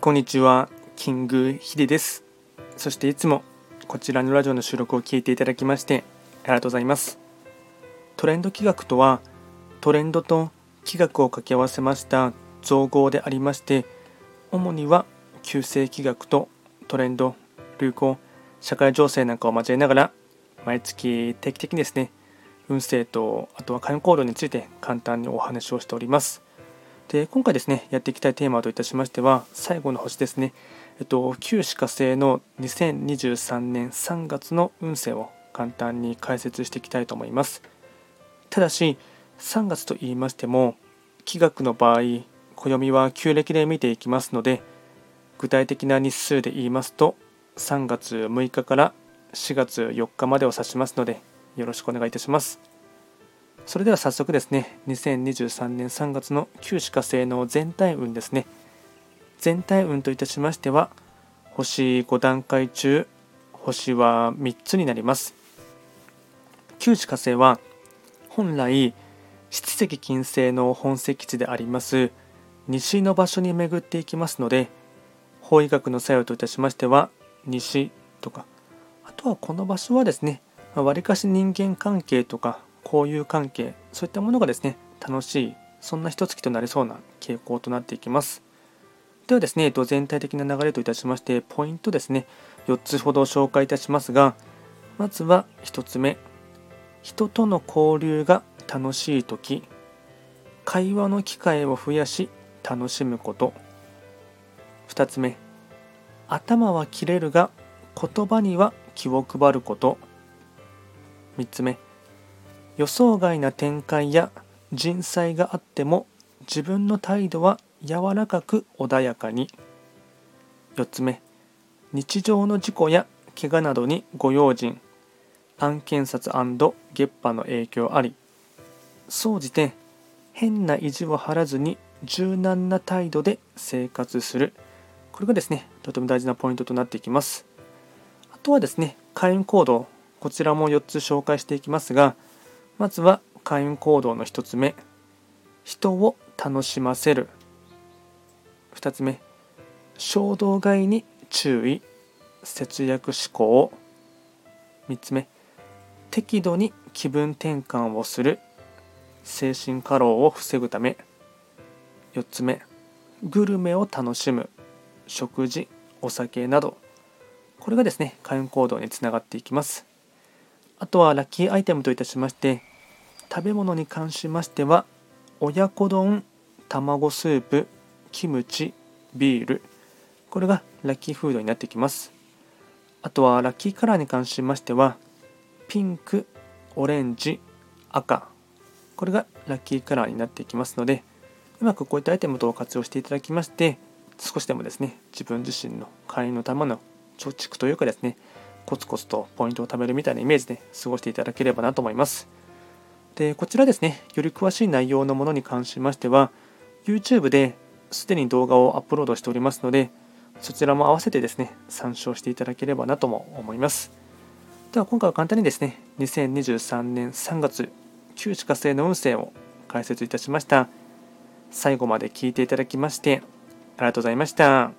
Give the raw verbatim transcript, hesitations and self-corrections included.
こんにちは、キングヒデです。そしていつもこちらのラジオの収録を聞いていただきましてありがとうございます。トレンド企画とはトレンドと企画を掛け合わせました造語でありまして、主には旧世企画とトレンド、流行、社会情勢なんかを交えながら毎月定期的にですね、運勢とあとは観光業について簡単にお話をしております。で、今回ですね、やっていきたいテーマといたしましては、最後の星ですね、えっと、旧歯科星のにせんにじゅうさんねんさんがつの運勢を簡単に解説していきたいと思います。ただし、さんがつと言いましても、気学の場合、暦は旧暦で見ていきますので、具体的な日数で言いますと、さんがつむいかからしがつよっかまでを指しますので、よろしくお願いいたします。それでは早速ですね、にせんにじゅうさんねんさんがつの旧歯科星の全体運ですね。全体運といたしましては、星ごだんかい中、星はみっつになります。旧歯科星は、本来、七石金星の本石地であります、西の場所に巡っていきますので、方位学の作用といたしましては、西とか、あとはこの場所はですね、わりかし人間関係とか、交友関係、そういったものがですね、楽しい、そんな一月となりそうな傾向となっていきます。ではですね、全体的な流れといたしましてポイントですね、よっつほど紹介いたしますが、まずはひとつめ、人との交流が楽しい時、会話の機会を増やし楽しむこと。ふたつめ、頭は切れるが言葉には気を配ること。みっつめ、予想外な展開や人災があっても自分の態度は柔らかく穏やかに。よっつめ、日常の事故や怪我などにご用心、暗検察&月波の影響あり。総じて変な意地を張らずに柔軟な態度で生活する、これがですね、とても大事なポイントとなっていきます。あとはですね、開運行動、こちらもよっつ紹介していきますが、まずは開運行動のひとつめ、人を楽しませる。ふたつめ、衝動買いに注意、節約志向。みっつめ、適度に気分転換をする、精神過労を防ぐため。よっつめ、グルメを楽しむ、食事、お酒など、これがですね、開運行動につながっていきます。あとはラッキーアイテムといたしまして、食べ物に関しましては、親子丼、卵スープ、キムチ、ビール、これがラッキーフードになってきます。あとはラッキーカラーに関しましては、ピンク、オレンジ、赤、これがラッキーカラーになっていきますので、うまくこういったアイテムを活用していただきまして、少しでもですね、自分自身の会員のための貯蓄というかですね、コツコツとポイントを貯めるみたいなイメージで過ごしていただければなと思います。で、こちらですね、より詳しい内容のものに関しましては YouTube ですでに動画をアップロードしておりますので、そちらも合わせてですね、参照していただければなとも思います。では今回は簡単にですね、にせんにじゅうさんねんさんがつ旧歯科星の運勢を解説いたしました。最後まで聞いていただきましてありがとうございました。